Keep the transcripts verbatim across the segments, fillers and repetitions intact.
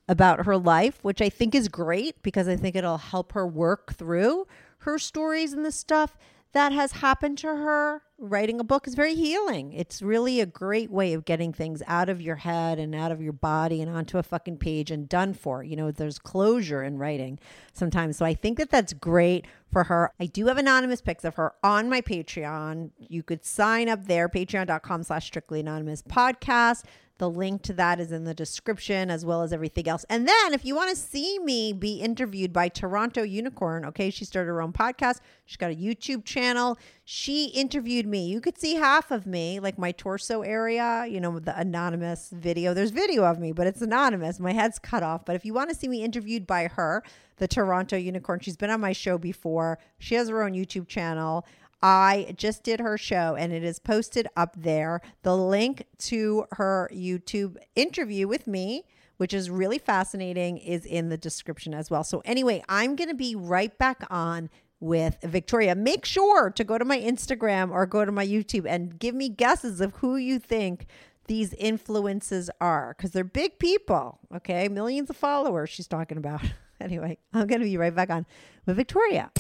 about her life, which I think is great because I think it'll help her work through her stories and the stuff that has happened to her. Writing a book is very healing. It's really a great way of getting things out of your head and out of your body and onto a fucking page and done for. You know, there's closure in writing sometimes. So I think that that's great for her. I do have anonymous pics of her on my Patreon. You could sign up there, patreon.com slash strictly anonymous podcast. The link to that is in the description, as well as everything else. And then if you want to see me be interviewed by Toronto Unicorn, okay, she started her own podcast. She's got a YouTube channel. She interviewed me. You could see half of me, like my torso area, you know, the anonymous video. There's video of me, but it's anonymous. My head's cut off. But if you want to see me interviewed by her, the Toronto Unicorn, she's been on my show before. She has her own YouTube channel. I just did her show and it is posted up there. The link to her YouTube interview with me, which is really fascinating, is in the description as well. So anyway, I'm going to be right back on with Victoria. Make sure to go to my Instagram or go to my YouTube and give me guesses of who you think these influences are, because they're big people, okay? Millions of followers she's talking about. Anyway, I'm going to be right back on with Victoria.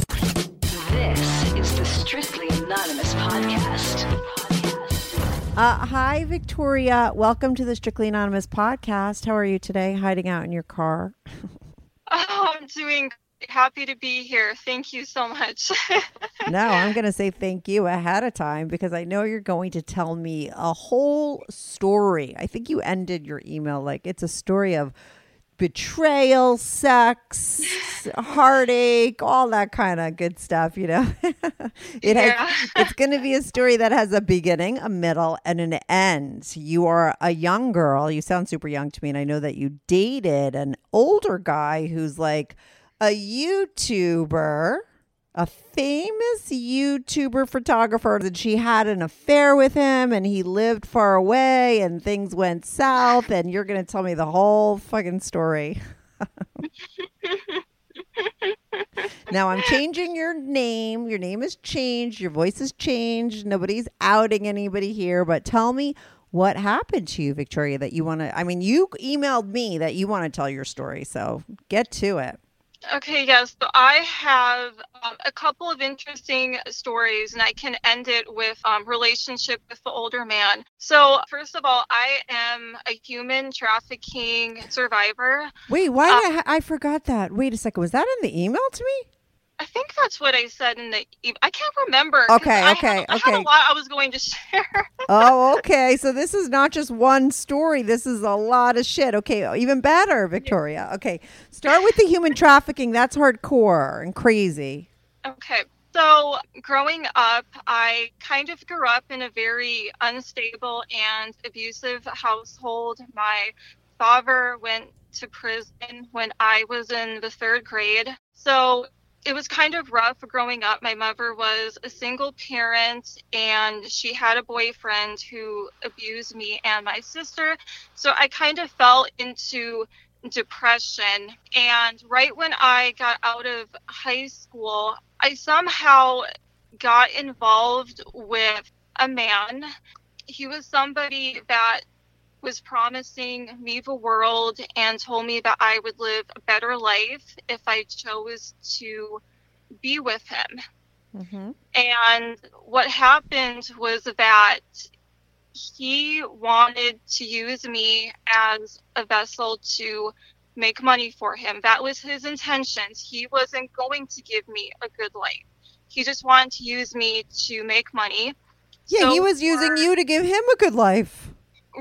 This is the Strictly Anonymous Podcast. Uh, hi, Victoria. Welcome to the Strictly Anonymous Podcast. How are you today? Hiding out in your car? Oh, I'm doing great. Happy to be here. Thank you so much. No, I'm going to say thank you ahead of time because I know you're going to tell me a whole story. I think you ended your email like it's a story of betrayal, sex, heartache, all that kind of good stuff, you know. it yeah. has, it's going to be a story that has a beginning, a middle, and an end. You are a young girl. You sound super young to me, and I know that you dated an older guy who's like a YouTuber, a famous YouTuber photographer, that she had an affair with him and he lived far away and things went south, and you're going to tell me the whole fucking story. Now I'm changing your name. Your name has changed. Your voice has changed. Nobody's outing anybody here, but tell me what happened to you, Victoria, that you want to, I mean, you emailed me that you want to tell your story, so get to it. Okay, yes. So I have um, a couple of interesting stories, and I can end it with um, relationship with the older man. So first of all, I am a human trafficking survivor. Wait, why? Uh, did I, I forgot that. Wait a second. Was that in the email to me? I think that's what I said in the email. I can't remember. Okay, I okay, had, I okay. I had a lot I was going to share. Oh, okay. So this is not just one story. This is a lot of shit. Okay, even better, Victoria. Okay, start with the human trafficking. That's hardcore and crazy. Okay. So growing up, I kind of grew up in a very unstable and abusive household. My father went to prison when I was in the third grade. So it was kind of rough growing up. My mother was a single parent, and she had a boyfriend who abused me and my sister. So I kind of fell into depression. And right when I got out of high school, I somehow got involved with a man. He was somebody that was promising me the world and told me that I would live a better life if I chose to be with him. Mm-hmm. And what happened was that he wanted to use me as a vessel to make money for him. That was his intentions. He wasn't going to give me a good life. He just wanted to use me to make money. Yeah, so he was for- using you to give him a good life.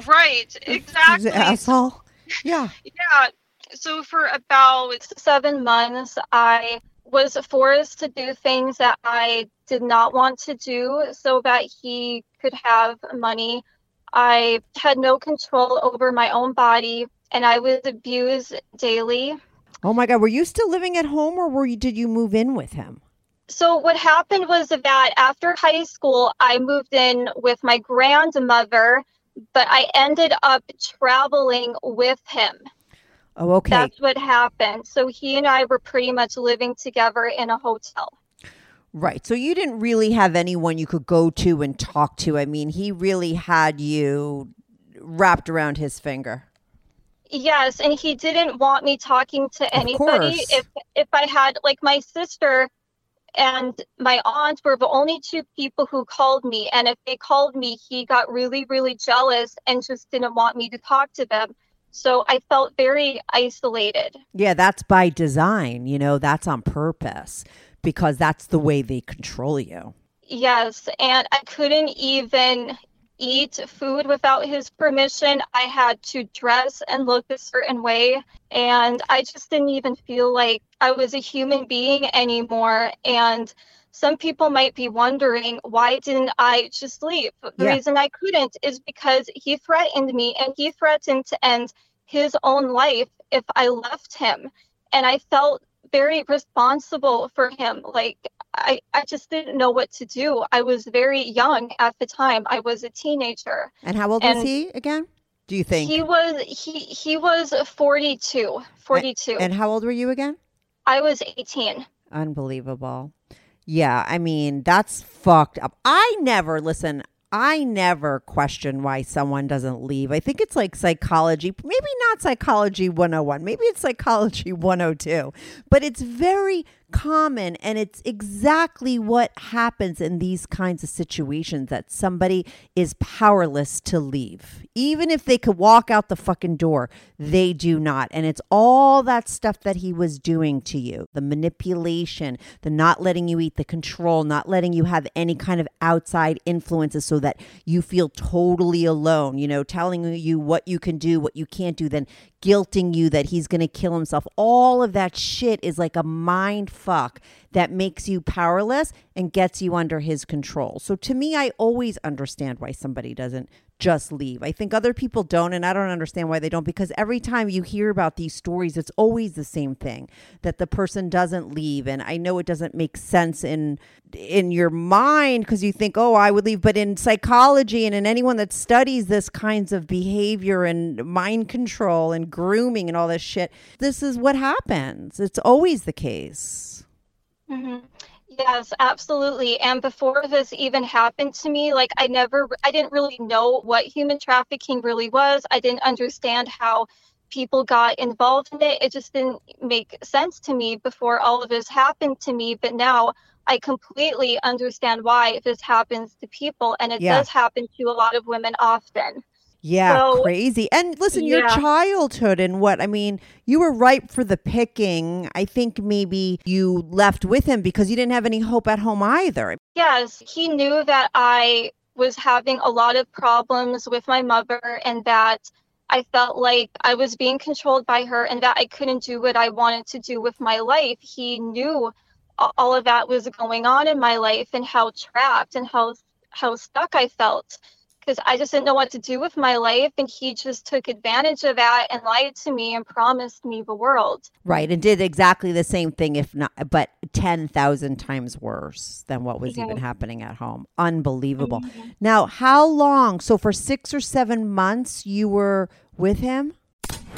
Right, exactly. Asshole. Yeah. Yeah. So for about seven months, I was forced to do things that I did not want to do so that he could have money. I had no control over my own body, and I was abused daily. Oh my God. Were you still living at home, or were you, did you move in with him? So what happened was that after high school, I moved in with my grandmother, but I ended up traveling with him. Oh, okay. That's what happened. So he and I were pretty much living together in a hotel. Right. So you didn't really have anyone you could go to and talk to. I mean, he really had you wrapped around his finger. Yes, and he didn't want me talking to anybody. If if I had, like, my sister and my aunt were the only two people who called me, and if they called me, he got really, really jealous and just didn't want me to talk to them. So I felt very isolated. Yeah, that's by design. You know, that's on purpose because that's the way they control you. Yes, and I couldn't even eat food without his permission. I had to dress and look a certain way. And I just didn't even feel like I was a human being anymore. And some people might be wondering, why didn't I just leave? The yeah. reason I couldn't is because he threatened me, and he threatened to end his own life if I left him. And I felt very responsible for him. Like, I, I just didn't know what to do. I was very young at the time. I was a teenager. And how old and was he again, do you think? He was he he was forty-two. And, and how old were you again? I was eighteen. Unbelievable. Yeah, I mean, that's fucked up. I never, listen, I never question why someone doesn't leave. I think it's like psychology, maybe not psychology one oh one, maybe it's psychology one oh two, but it's very common, and it's exactly what happens in these kinds of situations, that somebody is powerless to leave. Even if they could walk out the fucking door, they do not. And it's all that stuff that he was doing to you, the manipulation, the not letting you eat, the control, not letting you have any kind of outside influences so that you feel totally alone, you know, telling you what you can do, what you can't do, then guilting you that he's going to kill himself. All of that shit is like a mind fuck that makes you powerless and gets you under his control. So to me, I always understand why somebody doesn't just leave. I think other people don't, and I don't understand why they don't, because every time you hear about these stories, it's always the same thing, that the person doesn't leave. And I know it doesn't make sense in in your mind because you think, oh, I would leave. But in psychology and in anyone that studies this kinds of behavior and mind control and grooming and all this shit, this is what happens. It's always the case. Mm-hmm. Yes, absolutely. And before this even happened to me, like I never, I didn't really know what human trafficking really was. I didn't understand how people got involved in it. It just didn't make sense to me before all of this happened to me. But now I completely understand why this happens to people. And it yeah. does happen to a lot of women often. Yeah, so, crazy. And listen, yeah. your childhood and what, I mean, you were ripe for the picking. I think maybe you left with him because you didn't have any hope at home either. Yes, he knew that I was having a lot of problems with my mother and that I felt like I was being controlled by her and that I couldn't do what I wanted to do with my life. He knew all of that was going on in my life and how trapped and how how stuck I felt. Because I just didn't know what to do with my life. And he just took advantage of that and lied to me and promised me the world. Right. And did exactly the same thing, if not, but ten thousand times worse than what was yeah. even happening at home. Unbelievable. Mm-hmm. Now, how long? So for six or seven months, you were with him?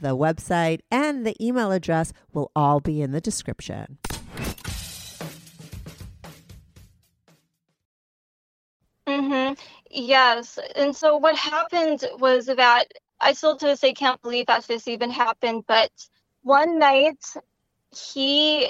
the website, and the email address will all be in the description. Mm-hmm. Yes. And so what happened was that I still to this day can't believe that this even happened. But one night he,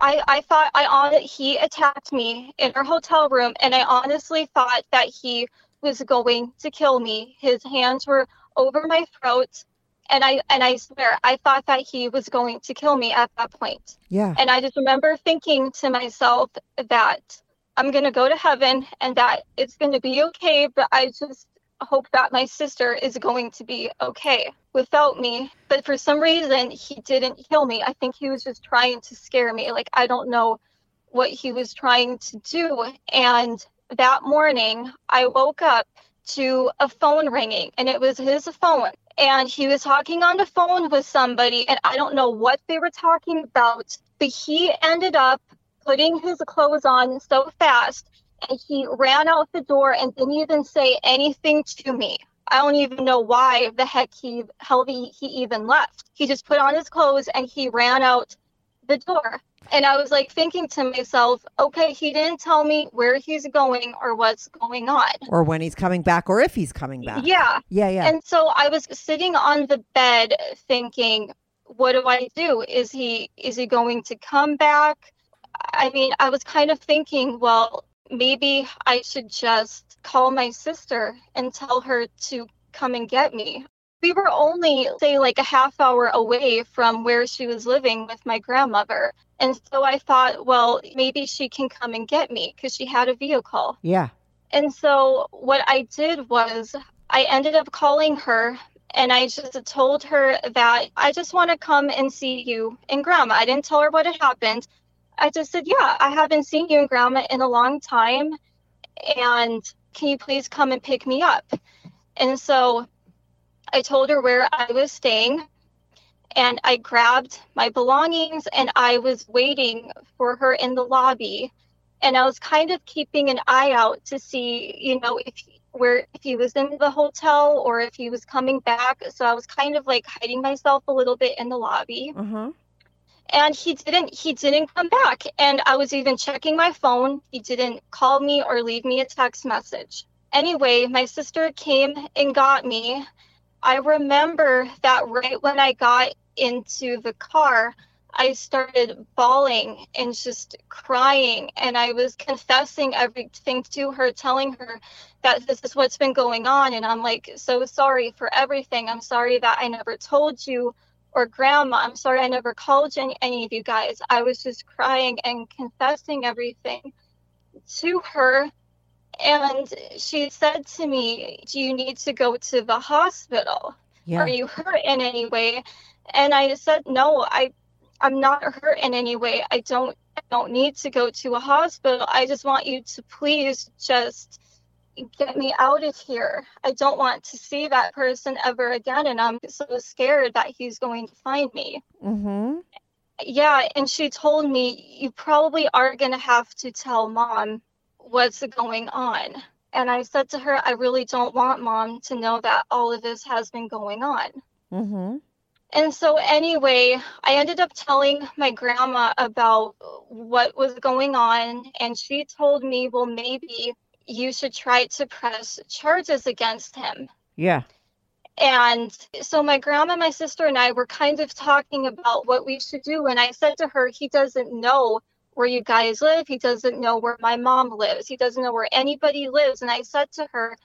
I, I thought I on he attacked me in our hotel room, and I honestly thought that he was going to kill me. His hands were over my throat. And I and I swear, I thought that he was going to kill me at that point. Yeah. And I just remember thinking to myself that I'm going to go to heaven and that it's going to be okay. But I just hope that my sister is going to be okay without me. But for some reason, he didn't kill me. I think he was just trying to scare me. Like, I don't know what he was trying to do. And that morning, I woke up to a phone ringing, and it was his phone. And he was talking on the phone with somebody, and I don't know what they were talking about, but he ended up putting his clothes on so fast, and he ran out the door and didn't even say anything to me. I don't even know why the heck he, how he, he even left. He just put on his clothes, and he ran out the door. And I was like thinking to myself, okay, he didn't tell me where he's going or what's going on. Or when he's coming back or if he's coming back. Yeah. Yeah, yeah. And so I was sitting on the bed thinking, what do I do? Is he is he going to come back? I mean, I was kind of thinking, well, maybe I should just call my sister and tell her to come and get me. We were only, say, like a half hour away from where she was living with my grandmother. And so I thought, well, maybe she can come and get me because she had a vehicle. Yeah. And so what I did was I ended up calling her and I just told her that I just want to come and see you and Grandma. I didn't tell her what had happened. I just said, yeah, I haven't seen you and Grandma in a long time. And can you please come and pick me up? And so I told her where I was staying. And I grabbed my belongings and I was waiting for her in the lobby. And I was kind of keeping an eye out to see, you know, if he, where if he was in the hotel or if he was coming back. So I was kind of like hiding myself a little bit in the lobby. Mm-hmm. And he didn't he didn't come back. And I was even checking my phone. He didn't call me or leave me a text message. Anyway, my sister came and got me. I remember that right when I got into the car, I started bawling and just crying. And I was confessing everything to her, telling her that this is what's been going on. And I'm like, so sorry for everything. I'm sorry that I never told you or Grandma. I'm sorry I never called any, any of you guys. I was just crying and confessing everything to her. And she said to me, do you need to go to the hospital? Yeah. Are you hurt in any way? And I said, no, I, I'm not hurt in any way. I don't I don't need to go to a hospital. I just want you to please just get me out of here. I don't want to see that person ever again. And I'm so scared that he's going to find me. Mm-hmm. Yeah. And she told me, you probably are going to have to tell Mom what's going on. And I said to her, I really don't want Mom to know that all of this has been going on. Mm-hmm. And so anyway, I ended up telling my grandma about what was going on. And she told me, well, maybe you should try to press charges against him. Yeah. And so my grandma, my sister, and I were kind of talking about what we should do. And I said to her, he doesn't know where you guys live. He doesn't know where my mom lives. He doesn't know where anybody lives. And I said to her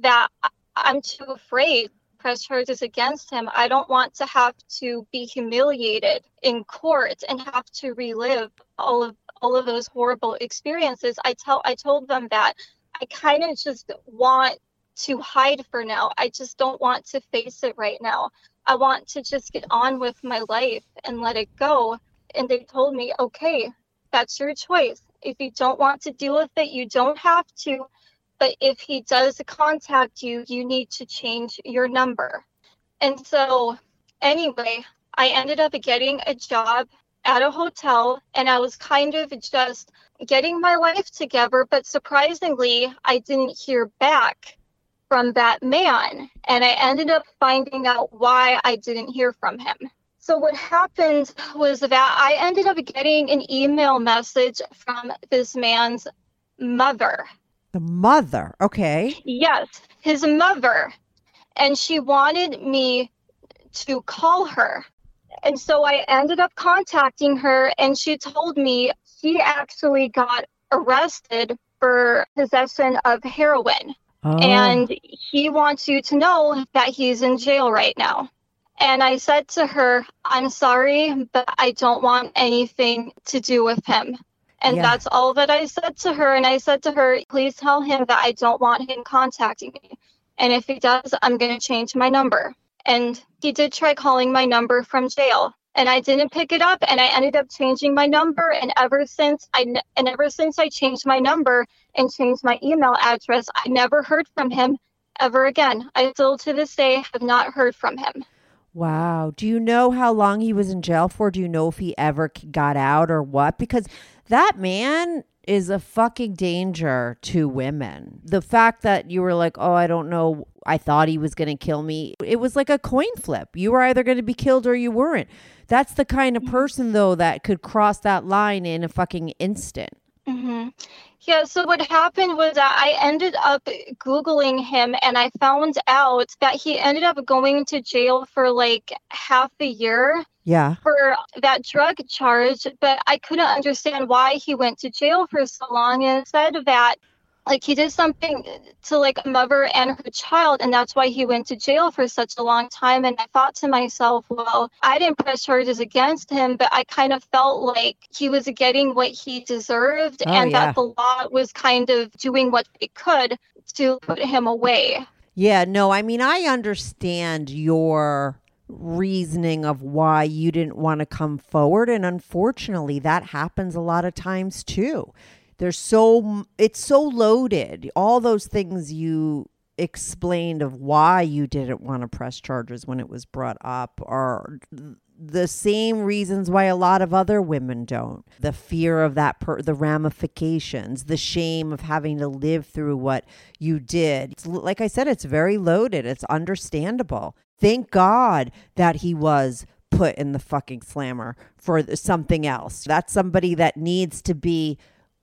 that I'm too afraid to press charges against him. I don't want to have to be humiliated in court and have to relive all of all of those horrible experiences. I tell I told them that I kind of just want to hide for now. I just don't want to face it right now. I want to just get on with my life and let it go. And they told me, okay, that's your choice. If you don't want to deal with it, you don't have to. But if he does contact you, you need to change your number. And so anyway, I ended up getting a job at a hotel and I was kind of just getting my life together. But surprisingly, I didn't hear back from that man. And I ended up finding out why I didn't hear from him. So what happened was that I ended up getting an email message from this man's mother. The mother? Okay. Yes, his mother. And she wanted me to call her. And so I ended up contacting her and she told me she actually got arrested for possession of heroin. Oh. And he wants you to know that he's in jail right now. And I said to her, I'm sorry, but I don't want anything to do with him. And yeah. that's all that I said to her. And I said to her, please tell him that I don't want him contacting me. And if he does, I'm going to change my number. And he did try calling my number from jail. And I didn't pick it up, and I ended up changing my number. And ever since I and ever since I changed my number and changed my email address, I never heard from him ever again. I still to this day have not heard from him. Wow. Do you know how long he was in jail for? Do you know if he ever got out or what? Because that man is a fucking danger to women. The fact that you were like, oh, I don't know, I thought he was going to kill me. It was like a coin flip. You were either going to be killed or you weren't. That's the kind of person, though, that could cross that line in a fucking instant. Mm-hmm. Yeah, so what happened was that I ended up Googling him, and I found out that he ended up going to jail for like half a year. Yeah. For that drug charge, but I couldn't understand why he went to jail for so long, and said that like he did something to like a mother and her child, and that's why he went to jail for such a long time. And I thought to myself, well, I didn't press charges against him, but I kind of felt like he was getting what he deserved, oh, and yeah. that the law was kind of doing what it could to put him away. Yeah, no, I mean, I understand your reasoning of why you didn't want to come forward. And unfortunately, that happens a lot of times too. There's so, it's so loaded. All those things you explained of why you didn't want to press charges when it was brought up are the same reasons why a lot of other women don't. The fear of that, per- the ramifications, the shame of having to live through what you did. It's, like I said, it's very loaded. It's understandable. Thank God that he was put in the fucking slammer for something else. That's somebody that needs to be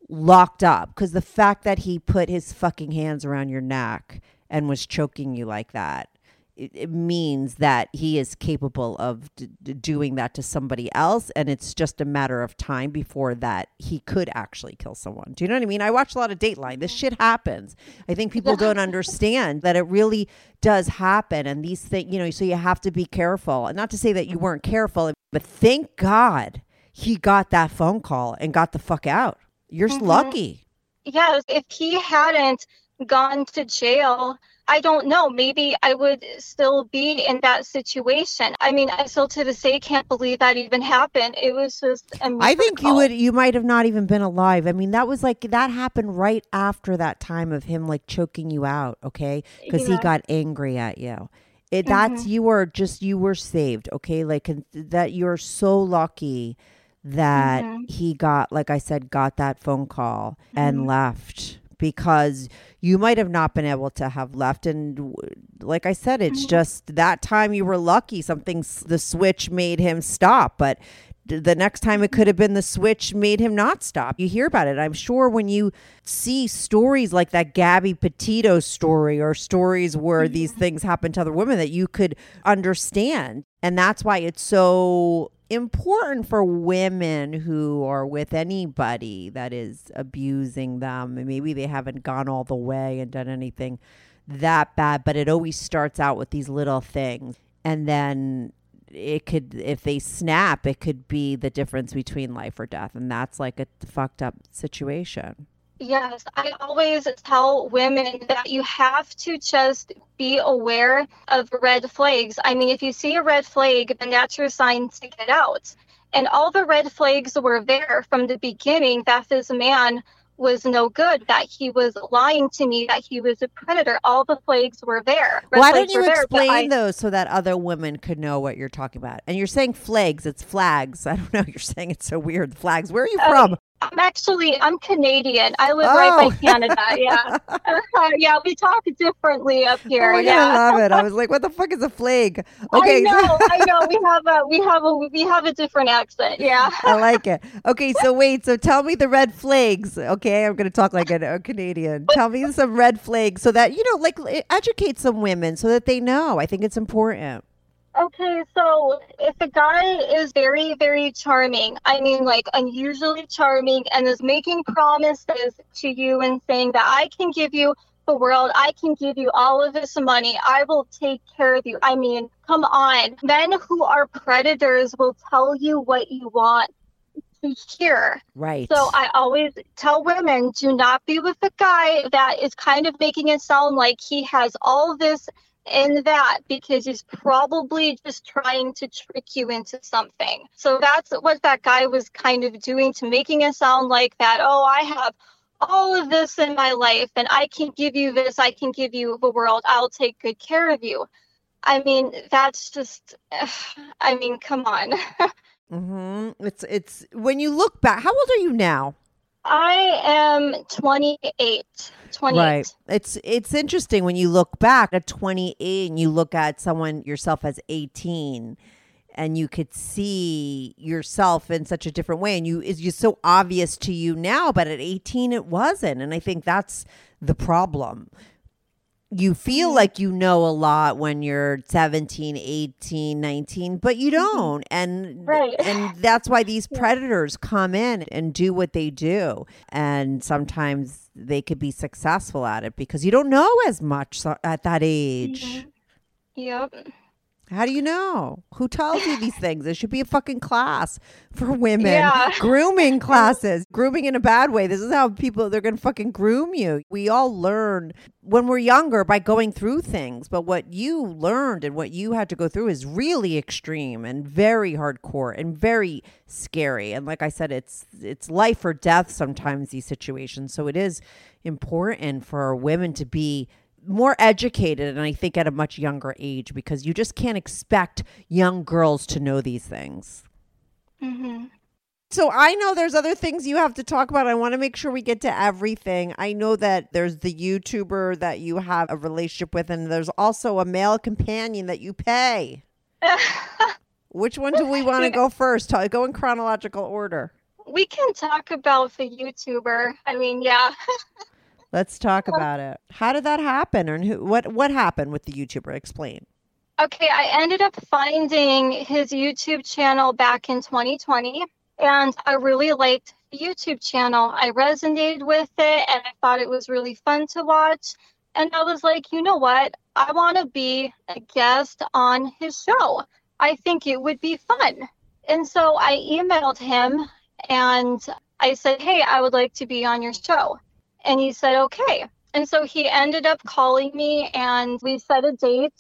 locked up, because the fact that he put his fucking hands around your neck and was choking you like that, it, it means that he is capable of d- d- doing that to somebody else, and it's just a matter of time before that he could actually kill someone. Do you know what I mean? I watch a lot of Dateline. This shit happens. I think people don't understand that it really does happen, and these things, you know, so you have to be careful. And not to say that you weren't careful, but thank God he got that phone call and got the fuck out. You're mm-hmm. lucky. Yes. If he hadn't gone to jail, I don't know. Maybe I would still be in that situation. I mean, I still to this day can't believe that even happened. It was just a miracle. I think you would, you might have not even been alive. I mean, that was like, that happened right after that time of him like choking you out. Okay. Because yeah. he got angry at you. It, mm-hmm. That's, you were just, you were saved. Okay. Like that, you're so lucky that mm-hmm. he got, like I said, got that phone call mm-hmm. and left, because you might have not been able to have left. And like I said, it's mm-hmm. just that time you were lucky. Something, the switch made him stop, but the next time it could have been the switch made him not stop. You hear about it. I'm sure when you see stories like that Gabby Petito story, or stories where yeah. these things happen to other women, that you could understand. And that's why it's so important for women who are with anybody that is abusing them. And maybe they haven't gone all the way and done anything that bad, but it always starts out with these little things. And then it could, if they snap, it could be the difference between life or death. And that's like a fucked up situation. Yes. I always tell women that you have to just be aware of red flags. I mean, if you see a red flag, then that's your sign to get out. And all the red flags were there from the beginning, that this man was no good, that he was lying to me, that he was a predator. All the flags were there. Red Why don't you there, explain I... those so that other women could know what you're talking about? And you're saying flags, it's flags. I don't know. You're saying it's so weird. Flags. Where are you uh, from? I'm actually, I'm Canadian. I live oh. right by Canada. Yeah. uh, yeah. We talk differently up here. Oh, yeah. I love it. I was like, what the fuck is a flag? Okay. I know. I know. We have a, we have a, we have a different accent. Yeah. I like it. Okay. So wait, so tell me the red flags. Okay. I'm going to talk like a, a Canadian. Tell me some red flags so that, you know, like educate some women so that they know. I think it's important. Okay, so if a guy is very, very charming, I mean, like unusually charming, and is making promises to you and saying that I can give you the world. I can give you all of this money. I will take care of you. I mean, come on. Men who are predators will tell you what you want to hear. Right. So I always tell women, do not be with the guy that is kind of making it sound like he has all this in that, because he's probably just trying to trick you into something. So that's what that guy was kind of doing, to making it sound like that, oh, I have all of this in my life and I can give you this, I can give you the world, I'll take good care of you. I mean, that's just, I mean, come on. Mm-hmm. It's, it's, when you look back, how old are you now? I am twenty-eight. twenty-eight. Right. It's it's interesting when you look back at twenty-eight and you look at someone yourself as eighteen, and you could see yourself in such a different way. And you it's just so obvious to you now, but at eighteen it wasn't. And I think that's the problem. You feel like you know a lot when you're seventeen, eighteen, nineteen, but you don't. And right. and that's why these predators come in and do what they do. And sometimes they could be successful at it because you don't know as much at that age. Mm-hmm. Yep. How do you know? Who tells you these things? There should be a fucking class for women. Yeah. Grooming classes. Grooming in a bad way. This is how people, they're going to fucking groom you. We all learn when we're younger by going through things. But what you learned and what you had to go through is really extreme and very hardcore and very scary. And like I said, it's it's life or death sometimes, these situations. So it is important for women to be more educated, and I think at a much younger age, because you just can't expect young girls to know these things. Mm-hmm. So I know there's other things you have to talk about. I want to make sure we get to everything. I know that there's the YouTuber that you have a relationship with, and there's also a male companion that you pay. Which one do we want to go first? Go in chronological order. We can talk about the YouTuber. I mean, yeah. Let's talk about it. How did that happen? And who, what, what happened with the YouTuber? Explain. Okay, I ended up finding his YouTube channel back in twenty twenty, and I really liked the YouTube channel. I resonated with it, and I thought it was really fun to watch. And I was like, you know what? I want to be a guest on his show. I think it would be fun. And so I emailed him, and I said, hey, I would like to be on your show. And he said, okay. And so he ended up calling me, and we set a date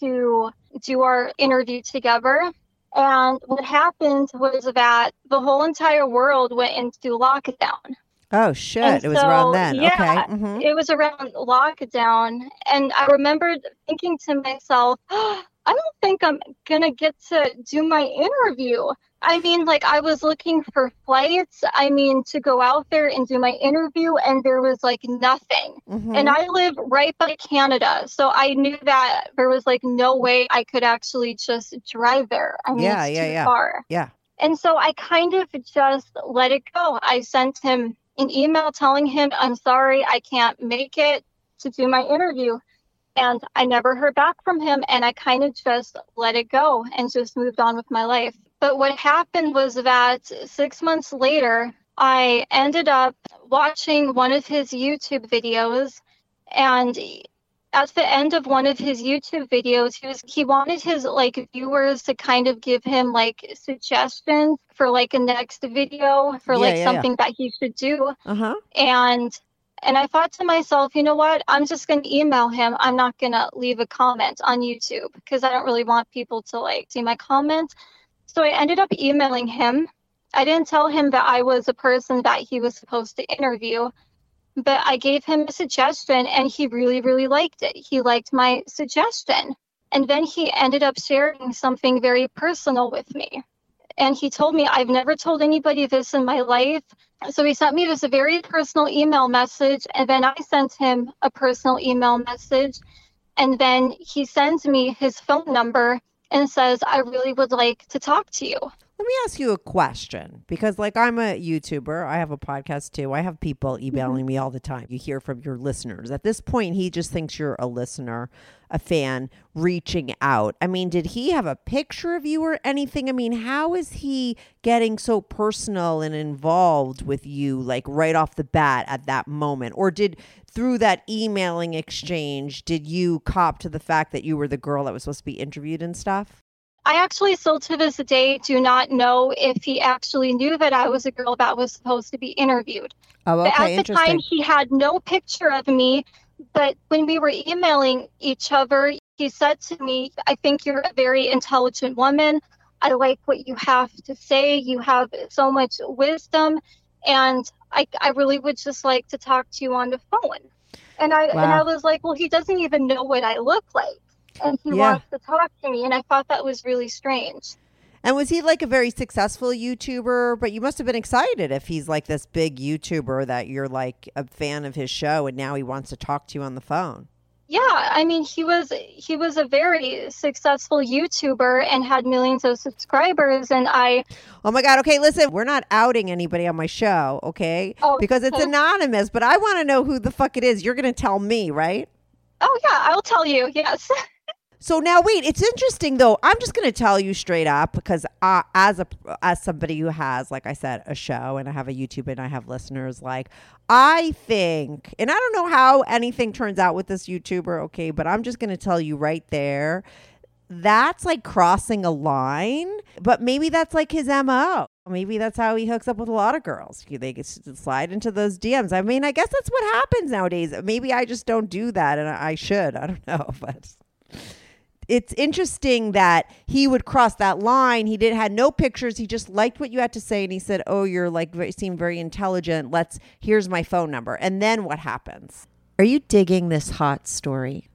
to do our interview together. And what happened was that the whole entire world went into lockdown. Oh, shit. And it was so, around then. Yeah, okay. Mm-hmm. It was around lockdown. And I remembered thinking to myself, oh, I don't think I'm going to get to do my interview. I mean, like, I was looking for flights, I mean, to go out there and do my interview, and there was, like, nothing. Mm-hmm. And I live right by Canada, so I knew that there was, like, no way I could actually just drive there. I mean, yeah, it's yeah, too yeah. far. Yeah. And so I kind of just let it go. I sent him an email telling him, I'm sorry, I can't make it to do my interview. And I never heard back from him, and I kind of just let it go and just moved on with my life. But what happened was that six months later, I ended up watching one of his YouTube videos, and at the end of one of his YouTube videos, he was he wanted his like viewers to kind of give him like suggestions for like a next video for yeah, like yeah, something yeah. that he should do. Uh-huh. And And I thought to myself, you know what? I'm just going to email him. I'm not going to leave a comment on YouTube because I don't really want people to like see my comments. So I ended up emailing him. I didn't tell him that I was a person that he was supposed to interview, but I gave him a suggestion, and he really, really liked it. He liked my suggestion. And then he ended up sharing something very personal with me. And he told me, I've never told anybody this in my life. So he sent me this very personal email message. And then I sent him a personal email message. And then he sends me his phone number and says, I really would like to talk to you. let me ask you a question, because like I'm a YouTuber, I have a podcast too. I have people emailing mm-hmm. me all the time. You hear from your listeners. At this point, he just thinks you're a listener, a fan reaching out. I mean, did he have a picture of you or anything? I mean, how is he getting so personal and involved with you, like right off the bat at that moment? Or did through that emailing exchange, did you cop to the fact that you were the girl that was supposed to be interviewed and stuff? I actually still to this day do not know if he actually knew that I was a girl that was supposed to be interviewed. Oh, okay, but at the time, he had no picture of me. But when we were emailing each other, he said to me, I think you're a very intelligent woman. I like what you have to say. You have so much wisdom. And I, I really would just like to talk to you on the phone. And I, wow. and I was like, well, he doesn't even know what I look like. And he yeah. wants to talk to me. And I thought that was really strange. And was he like a very successful YouTuber? But you must have been excited if he's like this big YouTuber that you're like a fan of his show and now he wants to talk to you on the phone. Yeah. I mean, he was he was a very successful YouTuber and had millions of subscribers. And I. Oh, my God. OK, listen, we're not outing anybody on my show. OK, oh, because it's okay. anonymous. But I want to know who the fuck it is. You're going to tell me, right? Oh, yeah, I'll tell you. Yes. So now, wait, it's interesting, though. I'm just going to tell you straight up because uh, as a as somebody who has, like I said, a show and I have a YouTube and I have listeners, like I think, and I don't know how anything turns out with this YouTuber, okay, but I'm just going to tell you right there, that's like crossing a line, but maybe that's like his M O. Maybe that's how he hooks up with a lot of girls. They slide into those D Ms. I mean, I guess that's what happens nowadays. Maybe I just don't do that and I should. I don't know, but... It's interesting that he would cross that line. He didn't had no pictures. He just liked what you had to say. And he said, oh, you're like, seem very intelligent. Let's, here's my phone number. And then what happens? Are you digging this hot story?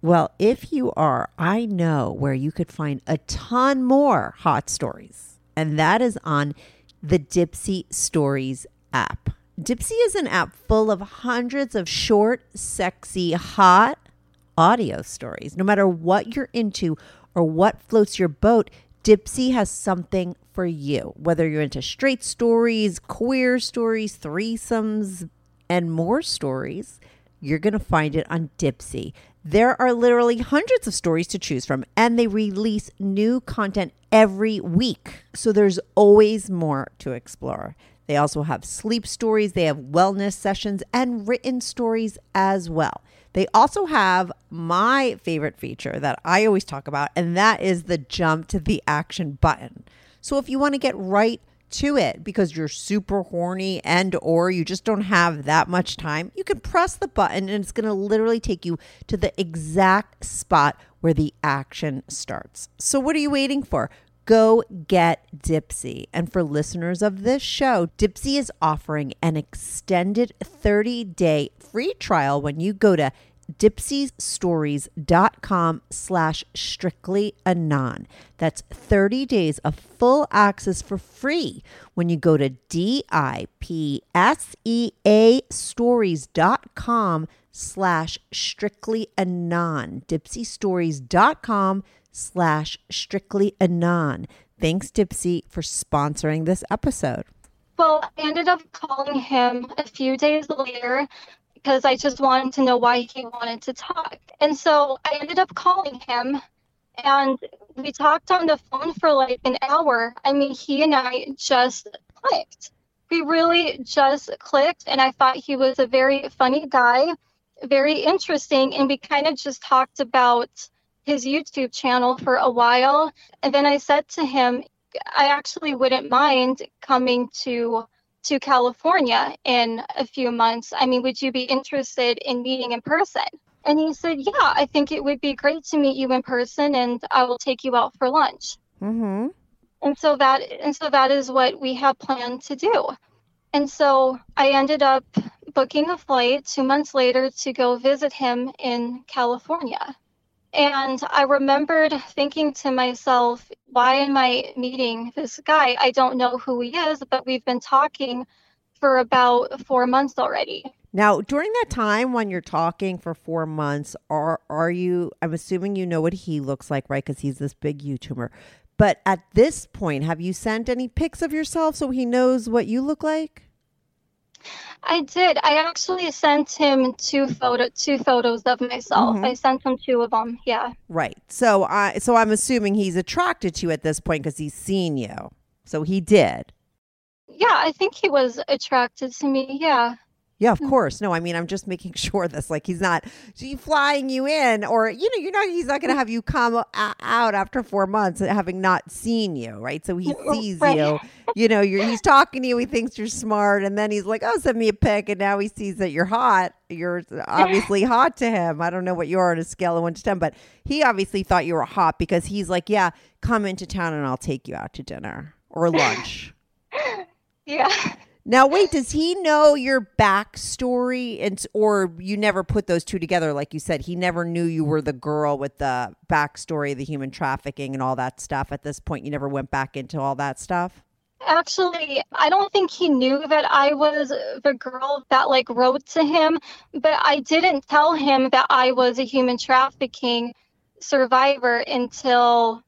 Well, if you are, I know where you could find a ton more hot stories. And that is on the Dipsea Stories app. Dipsea is an app full of hundreds of short, sexy, hot audio stories. No matter what you're into or what floats your boat, Dipsea has something for you. Whether you're into straight stories, queer stories, threesomes, and more stories, you're going to find it on Dipsea. There are literally hundreds of stories to choose from, and they release new content every week. So there's always more to explore. They also have sleep stories, they have wellness sessions, and written stories as well. They also have my favorite feature that I always talk about, and that is the jump to the action button. So if you want to get right to it because you're super horny and or you just don't have that much time, you can press the button and it's going to literally take you to the exact spot where the action starts. So what are you waiting for? Go get Dipsea. And for listeners of this show, Dipsea is offering an extended thirty-day free trial when you go to dipseastories.com slash strictlyanon. That's thirty days of full access for free when you go to D I P S E A stories.com slash strictlyanon. dipseastories.com slash strictlyanon. Thanks, Dipsea, for sponsoring this episode. Well, I ended up calling him a few days later because I just wanted to know why he wanted to talk. And so I ended up calling him and we talked on the phone for like an hour. I mean, he and I just clicked. We really just clicked. And I thought he was a very funny guy, very interesting. And we kind of just talked about his YouTube channel for a while. And then I said to him, I actually wouldn't mind coming to to California in a few months. I mean, would you be interested in meeting in person? And he said, yeah, I think it would be great to meet you in person and I will take you out for lunch. Mm-hmm. And so that and so that is what we have planned to do. And so I ended up booking a flight two months later to go visit him in California. And I remembered thinking to myself, why am I meeting this guy? I don't know who he is, but we've been talking for about four months already. Now, during that time when you're talking for four months, are, are you, I'm assuming you know what he looks like, right? Because he's this big YouTuber. But at this point, have you sent any pics of yourself so he knows what you look like? I did. I actually sent him two photo, two photos of myself. Mm-hmm. I sent him two of them. Yeah. Right. So I, so I'm assuming he's attracted to you at this point because he's seen you. So he did. Yeah, I think he was attracted to me. Yeah. Yeah, of course. No, I mean, I'm just making sure that's like he's not flying you in, or, you know, you're not, he's not going to have you come out after four months having not seen you. Right. So he sees right. you, you know, you're, he's talking to you. He thinks you're smart. And then he's like, oh, send me a pic. And now he sees that you're hot. You're obviously hot to him. I don't know what you are on a scale of one to ten, but he obviously thought you were hot because he's like, yeah, come into town and I'll take you out to dinner or lunch. Yeah. Now, wait, does he know your backstory, and or you never put those two together? Like you said, he never knew you were the girl with the backstory, the human trafficking and all that stuff. At this point, you never went back into all that stuff? Actually, I don't think he knew that I was the girl that like wrote to him, but I didn't tell him that I was a human trafficking survivor until...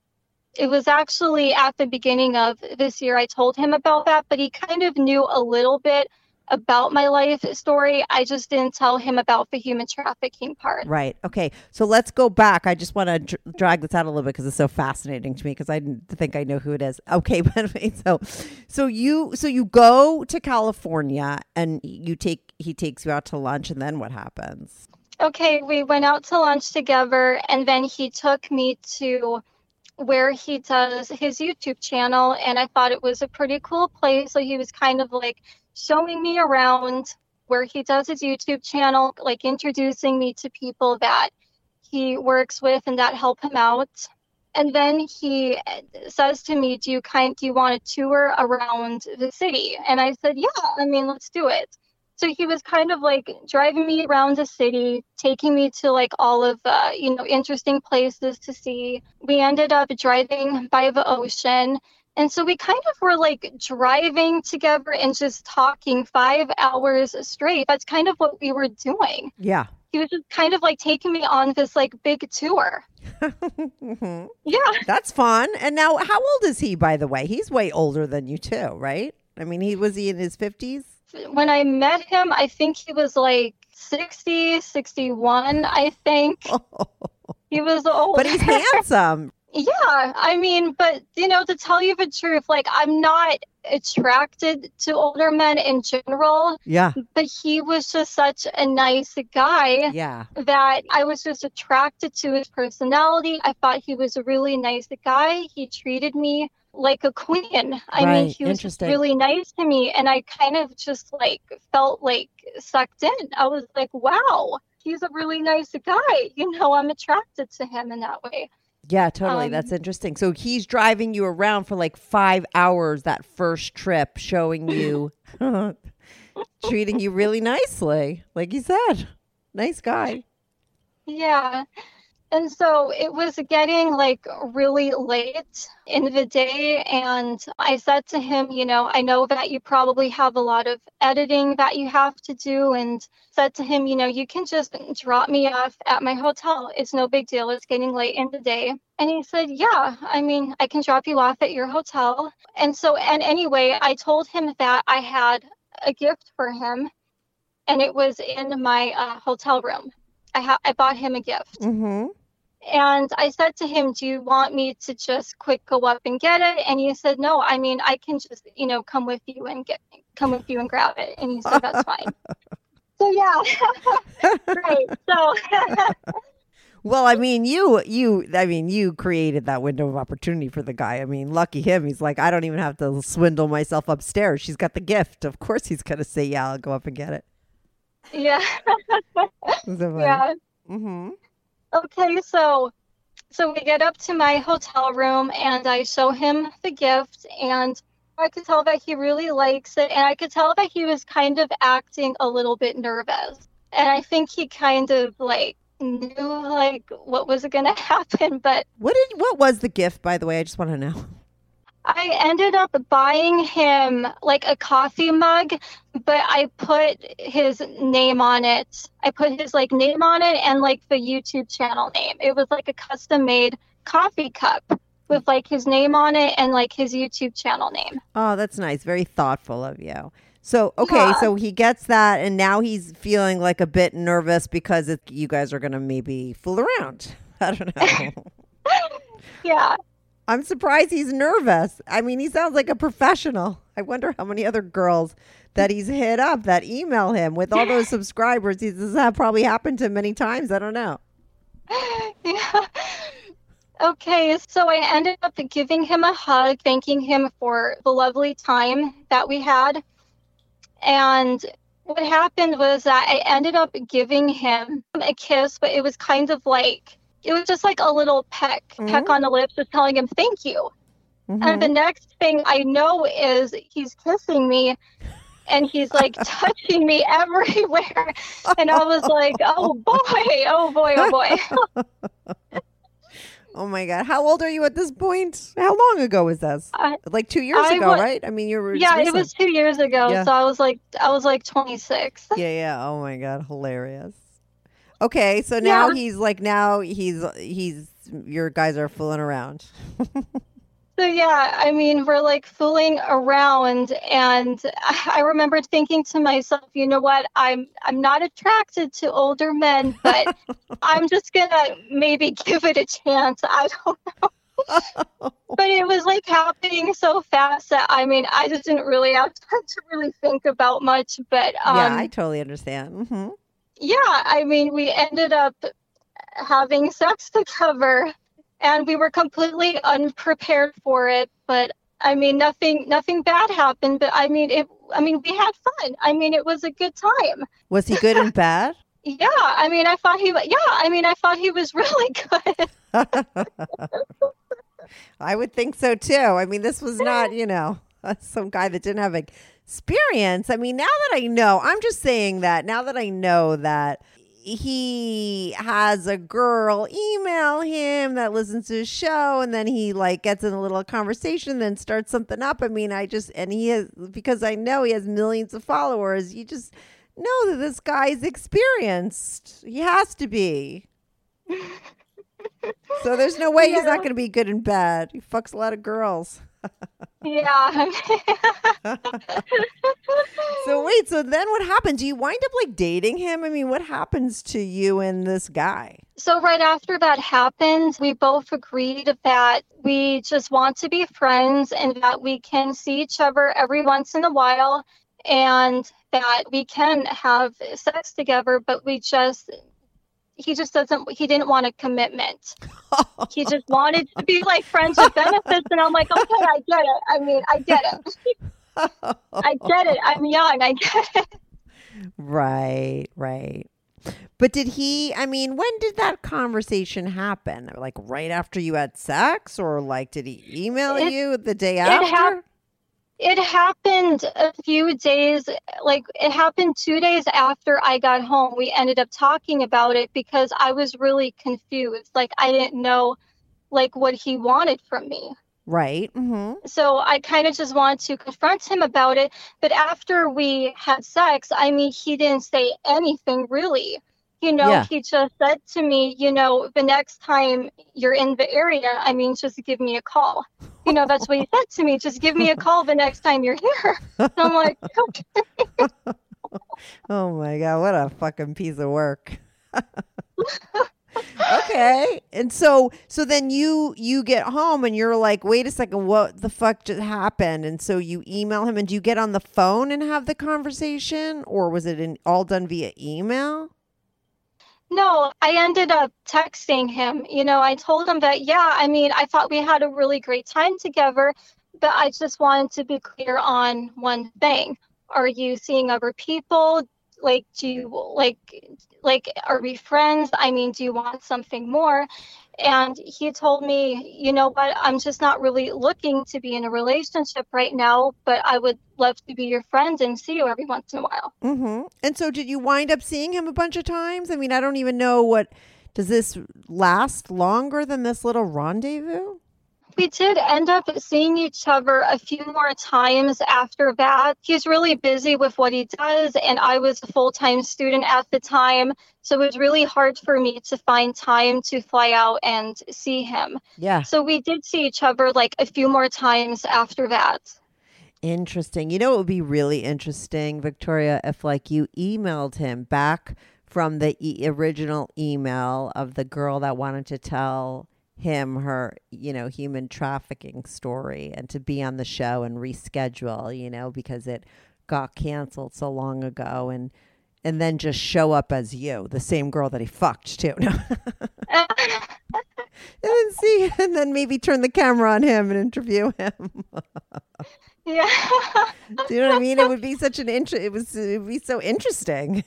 It was actually at the beginning of this year I told him about that, but he kind of knew a little bit about my life story. I just didn't tell him about the human trafficking part. Right. Okay. So let's go back. I just want to dr- drag this out a little bit because it's so fascinating to me because I didn't think I know who it is. Okay. But so, so you, so you go to California and you take, he takes you out to lunch, and then what happens? Okay. We went out to lunch together, and then he took me to where he does his YouTube channel, and I thought it was a pretty cool place. So he was kind of like showing me around where he does his YouTube channel, like introducing me to people that he works with and that help him out. And then he says to me, do you kind do you want a tour around the city? And I said, yeah, I mean, let's do it. So he was kind of like driving me around the city, taking me to like all of, uh, you know, interesting places to see. We ended up driving by the ocean. And so we kind of were like driving together and just talking five hours straight. That's kind of what we were doing. Yeah. He was just kind of like taking me on this like big tour. Mm-hmm. Yeah. That's fun. And now how old is he, by the way? He's way older than you too, right? I mean, he was he in his fifties? When I met him, I think he was like sixty, sixty-one, I think. Oh. He was old. But he's handsome. Yeah. I mean, but, you know, to tell you the truth, like, I'm not attracted to older men in general. Yeah. But he was just such a nice guy. Yeah. That I was just attracted to his personality. I thought he was a really nice guy. He treated me like a queen. I right. mean, he was just really nice to me. And I kind of just like felt like sucked in. I was like, wow, he's a really nice guy. You know, I'm attracted to him in that way. Yeah, totally. Um, That's interesting. So he's driving you around for like five hours that first trip, showing you, treating you really nicely. Like you said, nice guy. Yeah. And so it was getting like really late in the day. And I said to him, you know, I know that you probably have a lot of editing that you have to do, and said to him, you know, you can just drop me off at my hotel. It's no big deal. It's getting late in the day. And he said, yeah, I mean, I can drop you off at your hotel. And so, and anyway, I told him that I had a gift for him, and it was in my uh, hotel room. I, ha- I bought him a gift. Mm-hmm. And I said to him, do you want me to just quick go up and get it? And he said, no, I mean, I can just, you know, come with you and get, come with you and grab it. And he said, that's fine. So, yeah. Right. So. Well, I mean, you, you, I mean, you created that window of opportunity for the guy. I mean, lucky him. He's like, I don't even have to swindle myself upstairs. She's got the gift. Of course he's going to say, yeah, I'll go up and get it. Yeah. Yeah. Mm-hmm. Okay, so so we get up to my hotel room, and I show him the gift, and I could tell that he really likes it, and I could tell that he was kind of acting a little bit nervous. And I think he kind of like knew like what was going to happen. But what did what was the gift, by the way? I just want to know. I ended up buying him like a coffee mug, but I put his name on it. I put his like name on it and like the YouTube channel name. It was like a custom made coffee cup. with like his name on it and like his YouTube channel name. Oh, that's nice. Very thoughtful of you. So, okay, yeah. So he gets that, and now he's feeling like a bit nervous because it, you guys are going to maybe fool around. I don't know. Yeah. I'm surprised he's nervous. I mean, he sounds like a professional. I wonder how many other girls that he's hit up that email him with all those subscribers. He's, this has probably happened to him many times. I don't know. Yeah. Okay, so I ended up giving him a hug, thanking him for the lovely time that we had. And what happened was that I ended up giving him a kiss, but it was kind of like, it was just like a little peck, mm-hmm. peck on the lips, just telling him, thank you. Mm-hmm. And the next thing I know is he's kissing me and he's like touching me everywhere. And I was like, oh boy, oh boy, oh boy. Oh my God. How old are you at this point? How long ago was this? I, like two years I ago, was, right? I mean, you were. Yeah, recent. It was two years ago. Yeah. So I was like, I was like twenty-six. Yeah. Yeah. Oh my God. Hilarious. Okay. So now yeah. he's like, now he's, he's, your guys are fooling around. So yeah, I mean, we're like fooling around. And I remember thinking to myself, you know what? I'm, I'm not attracted to older men, but I'm just going to maybe give it a chance. I don't know. But it was like happening so fast that, I mean, I just didn't really have time to really think about much. But um, yeah, I totally understand. Mm-hmm. Yeah. I mean, we ended up having sex together. And we were completely unprepared for it, but I mean, nothing, nothing bad happened. But I mean, it. I mean, we had fun. I mean, it was a good time. Was he good and bad? Yeah, I mean, I thought he. Yeah, I mean, I thought he was really good. I would think so too. I mean, this was not, you know, some guy that didn't have experience. I mean, now that I know, I'm just saying that. Now that I know that. He has a girl email him that listens to his show, and then he like gets in a little conversation, then starts something up. I mean, I just, and he is, because I know he has millions of followers, you just know that this guy's experienced. He has to be. So there's no way yeah. he's not going to be good and bad. He fucks a lot of girls. Yeah. So wait, so then what happens? Do you wind up like dating him? I mean, what happens to you and this guy? So right after that happened, we both agreed that we just want to be friends and that we can see each other every once in a while and that we can have sex together, but we just... He just doesn't, he didn't want a commitment. He just wanted to be like friends with benefits. And I'm like, okay, I get it. I mean, I get it. I get it. I'm young. I get it. Right, right. But did he, I mean, when did that conversation happen? Like right after you had sex, or like, did he email it, you the day after? It ha- It happened a few days, like it happened two days after I got home. We ended up talking about it because I was really confused. Like I didn't know like what he wanted from me. Right. Mm-hmm. So I kind of just wanted to confront him about it. But after we had sex, I mean, he didn't say anything really. You know, yeah. He just said to me, you know, the next time you're in the area, I mean, just give me a call. You know, that's what he said to me. Just give me a call the next time you're here. And I'm like, okay. Oh, my God. What a fucking piece of work. Okay. And so so then you you get home and you're like, wait a second, what the fuck just happened? And so you email him, and do you get on the phone and have the conversation, or was it in, all done via email? No, I ended up texting him. You know, I told him that, yeah, I mean, I thought we had a really great time together, but I just wanted to be clear on one thing. Are you seeing other people? Like, do you, like, like, are we friends? I mean, do you want something more? And he told me, you know what, I'm just not really looking to be in a relationship right now, but I would love to be your friend and see you every once in a while. Mm-hmm. And so did you wind up seeing him a bunch of times? I mean, I don't even know what, does this last longer than this little rendezvous? We did end up seeing each other a few more times after that. He's really busy with what he does, and I was a full-time student at the time, so it was really hard for me to find time to fly out and see him. Yeah. So we did see each other like a few more times after that. Interesting. You know, it would be really interesting, Victoria, if like you emailed him back from the e- original email of the girl that wanted to tell him her, you know, human trafficking story and to be on the show and reschedule, you know, because it got canceled so long ago, and and then just show up as you, the same girl that he fucked too. No. and then see, and then maybe turn the camera on him and interview him. Yeah. Do you know what I mean? It would be such an inter- it was it would be so interesting.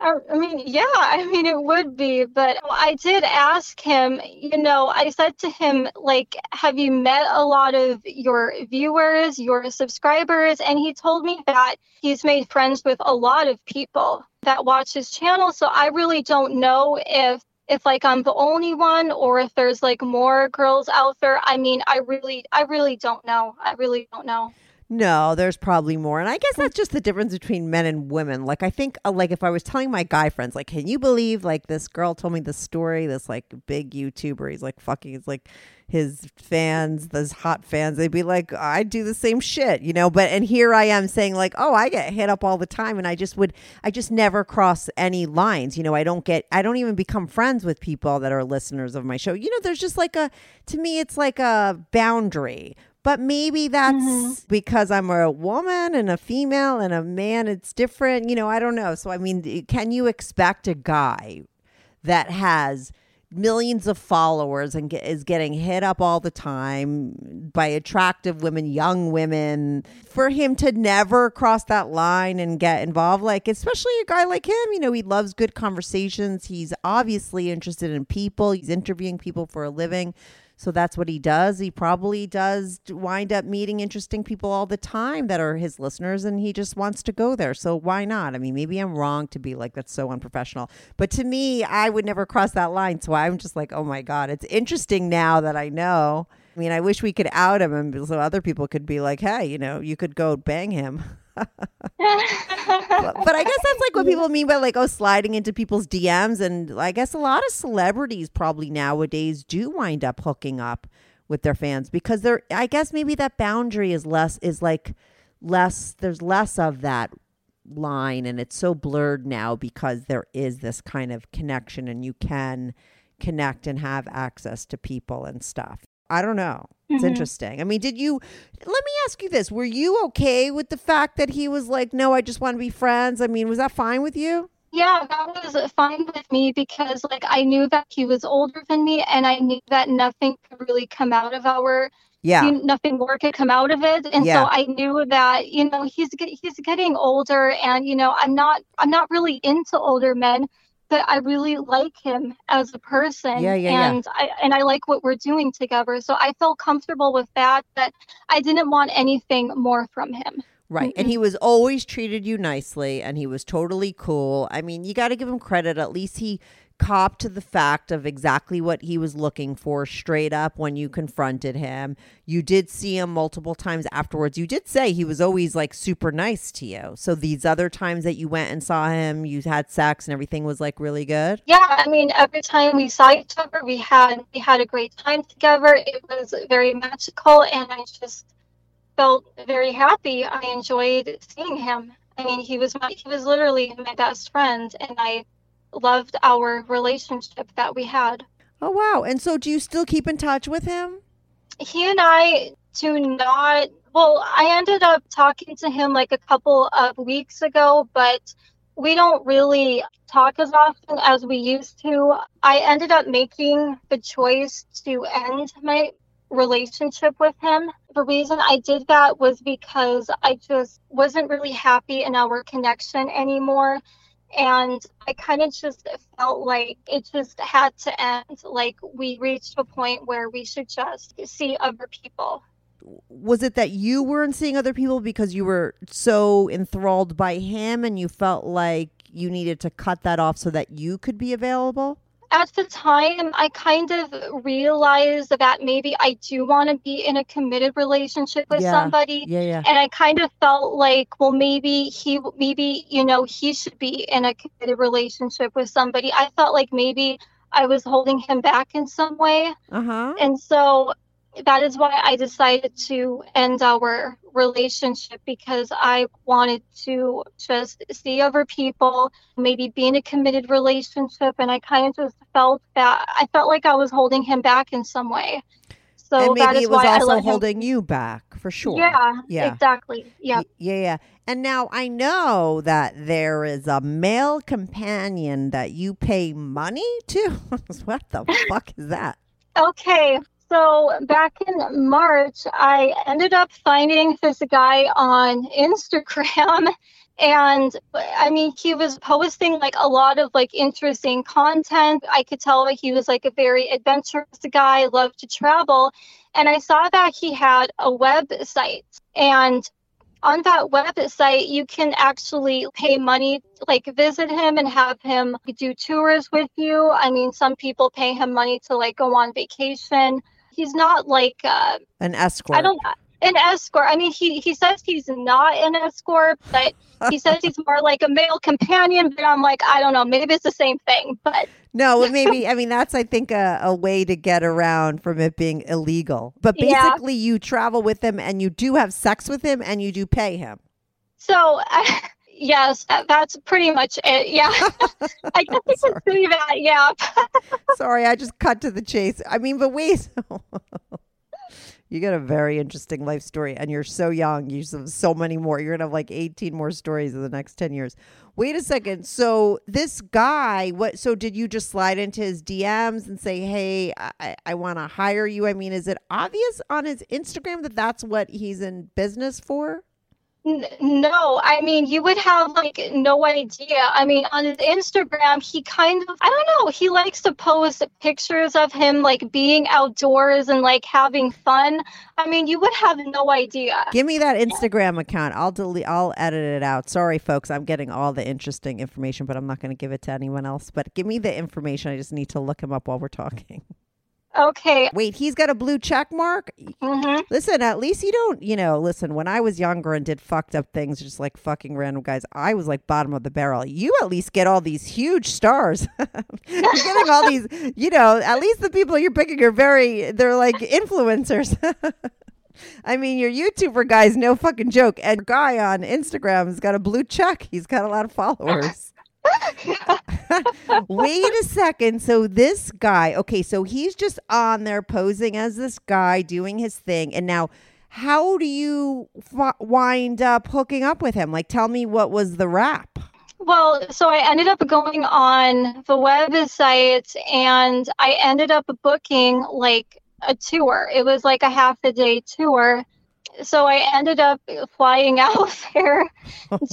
I mean, yeah, I mean, it would be, but I did ask him, you know, I said to him, like, have you met a lot of your viewers, your subscribers? And he told me that he's made friends with a lot of people that watch his channel. So I really don't know if, if like, I'm the only one or if there's like more girls out there. I mean, I really, I really don't know. I really don't know. No, there's probably more. And I guess that's just the difference between men and women. Like, I think, like, if I was telling my guy friends, like, can you believe, like, this girl told me this story, this, like, big YouTuber, he's, like, fucking, he's, like, his fans, those hot fans, they'd be like, I do the same shit, you know? But, and here I am saying, like, oh, I get hit up all the time, and I just would, I just never cross any lines, you know? I don't get, I don't even become friends with people that are listeners of my show. You know, there's just, like, a, to me, it's, like, a boundary. But maybe that's mm-hmm. because I'm a woman and a female and a man. It's different. You know, I don't know. So, I mean, can you expect a guy that has millions of followers and get, is getting hit up all the time by attractive women, young women, for him to never cross that line and get involved? Like, especially a guy like him, you know, he loves good conversations. He's obviously interested in people. He's interviewing people for a living. So that's what he does. He probably does wind up meeting interesting people all the time that are his listeners, and he just wants to go there. So why not? I mean, maybe I'm wrong to be like, that's so unprofessional. But to me, I would never cross that line. So I'm just like, oh, my God, it's interesting now that I know. I mean, I wish we could out him and so other people could be like, hey, you know, you could go bang him. but, but I guess that's like what people mean by like, oh, sliding into people's D Ms. And I guess a lot of celebrities probably nowadays do wind up hooking up with their fans because they're, I guess maybe that boundary is less, is like less, there's less of that line. And it's so blurred now because there is this kind of connection and you can connect and have access to people and stuff. I don't know. It's mm-hmm. interesting. I mean, did you, let me ask you this. Were you okay with the fact that he was like, no, I just want to be friends? I mean, was that fine with you? Yeah, that was fine with me because like, I knew that he was older than me and I knew that nothing could really come out of our, yeah, nothing more could come out of it. And yeah. so I knew that, you know, he's, he's getting older and, you know, I'm not, I'm not really into older men. But I really like him as a person yeah, yeah, and yeah. I and I like what we're doing together. So I felt comfortable with that, that I didn't want anything more from him. Right. Mm-hmm. And he was always treated you nicely and he was totally cool. I mean, you got to give him credit. At least he copped to the fact of exactly what he was looking for straight up when you confronted him. You did see him multiple times afterwards. You did say he was always like super nice to you. So these other times that you went and saw him, you had sex and everything was like really good. Yeah, I mean, every time we saw each other, we had we had a great time together. It was very magical, and I just felt very happy. I enjoyed seeing him. I mean, he was my, he was literally my best friend, and I loved our relationship that we had. Oh, wow. And so do you still keep in touch with him? He and I do not. Well, I ended up talking to him like a couple of weeks ago, but we don't really talk as often as we used to. I ended up making the choice to end my relationship with him. The reason I did that was because I just wasn't really happy in our connection anymore. And I kind of just felt like it just had to end. Like we reached a point where we should just see other people. Was it that you weren't seeing other people because you were so enthralled by him and you felt like you needed to cut that off so that you could be available? at the time, I kind of realized that maybe I do want to be in a committed relationship with yeah. somebody. Yeah, yeah. And I kind of felt like, well, maybe he, maybe, you know, he should be in a committed relationship with somebody. I felt like maybe I was holding him back in some way. Uh-huh. And so that is why I decided to end our relationship, because I wanted to just see other people, maybe be in a committed relationship. And I kind of just felt that I felt like I was holding him back in some way. So and maybe that is it was why also holding him... you back for sure. Yeah, yeah. exactly. Yeah. Yeah. Yeah. And now I know that there is a male companion that you pay money to. What the fuck is that? Okay. So back in March, I ended up finding this guy on Instagram, and I mean, he was posting like a lot of like interesting content. I could tell that he was like a very adventurous guy, loved to travel. And I saw that he had a website, and on that website, you can actually pay money, like visit him and have him do tours with you. I mean, some people pay him money to like go on vacation. He's not like uh, an escort. I don't an escort. I mean, he, he says he's not an escort, but he says he's more like a male companion. But I'm like, I don't know. Maybe it's the same thing. But no, maybe. I mean, that's, I think, a, a way to get around from it being illegal. But basically, yeah. you travel with him and you do have sex with him and you do pay him. So, uh, yes, that, that's pretty much it. Yeah. I guess you can see that. Yeah. Sorry, I just cut to the chase. I mean, but wait. You got a very interesting life story, and you're so young. You have so many more. You're going to have like eighteen more stories in the next ten years. Wait a second. So this guy, what? So did you just slide into his D Ms and say, hey, I, I want to hire you? I mean, is it obvious on his Instagram that that's what he's in business for? No, I mean, you would have like no idea. I mean, on his Instagram, he kind of, I don't know, he likes to post pictures of him like being outdoors and like having fun. I mean, you would have no idea. Give me that Instagram account. I'll delete, I'll edit it out. Sorry, folks, I'm getting all the interesting information, but I'm not going to give it to anyone else. But give me the information. I just need to look him up while we're talking. Okay. Wait, he's got a blue check mark? Mm-hmm. Listen, at least you don't, you know, listen, when I was younger and did fucked up things, just like fucking random guys, I was like bottom of the barrel. You at least get all these huge stars. You're getting all these, you know, at least the people you're picking are very, they're like influencers. I mean, your YouTuber guy's no fucking joke. And guy on Instagram has got a blue check. He's got a lot of followers. Wait a second. So this guy, okay, so he's just on there posing as this guy doing his thing. And now how do you f- wind up hooking up with him? Like, tell me, what was the rap? Well, so I ended up going on the website and I ended up booking like a tour. It was like a half a day tour. So I ended up flying out there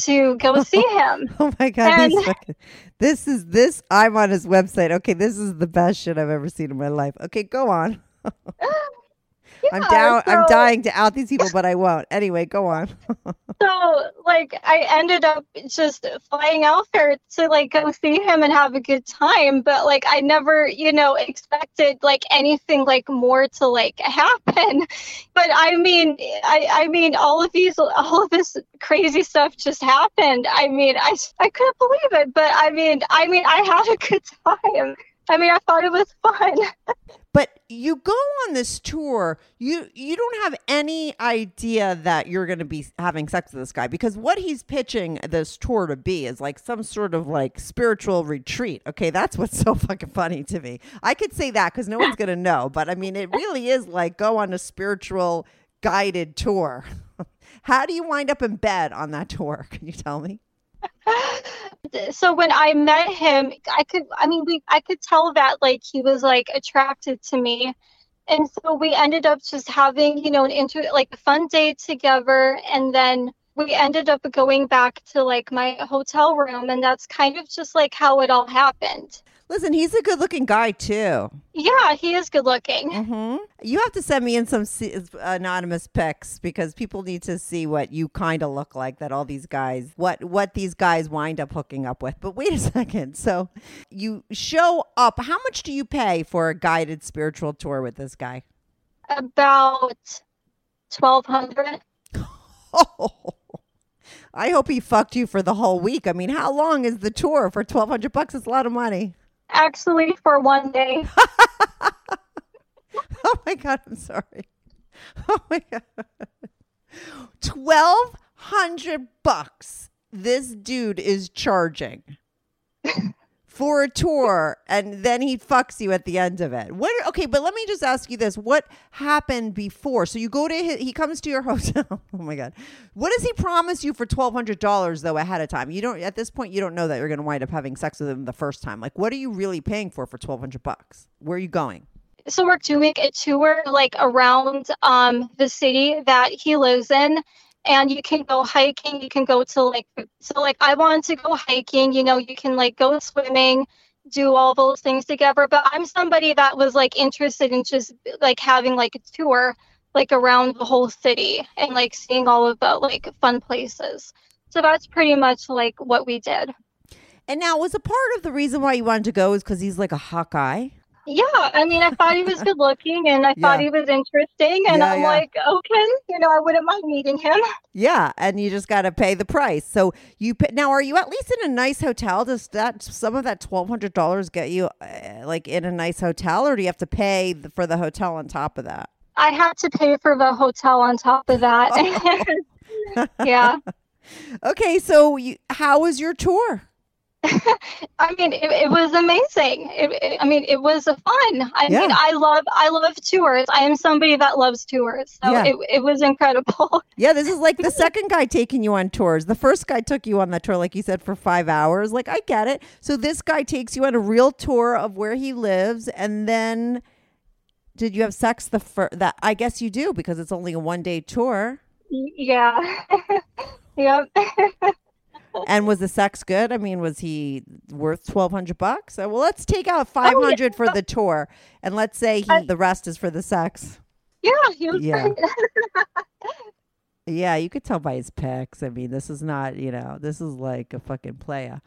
to go see him. Oh, my God. And this, fucking, this is this. I'm on his website. Okay, this is the best shit I've ever seen in my life. Okay, go on. Yeah, I'm down. So, I'm dying to out these people, but I won't. Anyway, go on. So, like, I ended up just flying out there to, like, go see him and have a good time. But, like, I never, you know, expected, like, anything, like, more to, like, happen. But, I mean, I, I mean, all of these, all of this crazy stuff just happened. I mean, I, I couldn't believe it. But, I mean, I mean, I had a good time. I mean, I thought it was fun. But you go on this tour, you you don't have any idea that you're going to be having sex with this guy, because what he's pitching this tour to be is like some sort of like spiritual retreat. Okay, that's what's so fucking funny to me. I could say that because no one's going to know. But I mean, it really is like go on a spiritual guided tour. How do you wind up in bed on that tour? Can you tell me? So when I met him, I could, I mean, we, I could tell that like he was like attracted to me. And so we ended up just having, you know, an inter like a fun day together. And then we ended up going back to like my hotel room. And that's kind of just like how it all happened. Listen, he's a good-looking guy, too. Yeah, he is good-looking. Mm-hmm. You have to send me in some c- anonymous pics because people need to see what you kind of look like, that all these guys, what what these guys wind up hooking up with. But wait a second. So you show up. How much do you pay for a guided spiritual tour with this guy? About twelve hundred dollars. Oh, I hope he fucked you for the whole week. I mean, how long is the tour for twelve hundred bucks? It's a lot of money. Actually, for one day. Oh, my God. I'm sorry. Oh, my God. twelve hundred bucks this dude is charging for a tour, and then he fucks you at the end of it. What? Okay, but let me just ask you this. What happened before? So you go to his, he comes to your hotel. Oh, my God. What does he promise you for twelve hundred dollars, though, ahead of time? You don't, at this point, you don't know that you're going to wind up having sex with him the first time. Like, what are you really paying for for twelve hundred bucks? Where are you going? So we're doing a tour, like, around um the city that he lives in. And you can go hiking, you can go to like, so like I wanted to go hiking, you know, you can like go swimming, do all those things together. But I'm somebody that was like interested in just like having like a tour, like around the whole city and like seeing all of the like fun places. So that's pretty much like what we did. And now was a part of the reason why you wanted to go is because he's like a Hawkeye? Yeah, I mean, I thought he was good looking and I yeah. thought he was interesting. And yeah, I'm yeah. like, okay, you know, I wouldn't mind meeting him. Yeah. And you just got to pay the price. So you pay, now, are you at least in a nice hotel? Does that some of that twelve hundred dollars get you uh, like in a nice hotel, or do you have to pay the, for the hotel on top of that? I had to pay for the hotel on top of that. Oh. Yeah. Okay. So you, how was your tour? I mean, it, it was amazing. It, it, I mean, it was fun. I yeah. mean, I love, I love tours. I am somebody that loves tours. So yeah. it, it was incredible. Yeah, this is like the second guy taking you on tours. The first guy took you on the tour, like you said, for five hours. Like, I get it. So this guy takes you on a real tour of where he lives, and then, did you have sex the first? That I guess you do because it's only a one day tour. Yeah. Yep. And was the sex good? I mean, was he worth twelve hundred bucks? Well, let's take out five hundred oh, yeah. for the tour, and let's say he, I, the rest is for the sex. Yeah. He was yeah. yeah. You could tell by his pics. I mean, this is not, you know, this is like a fucking playa.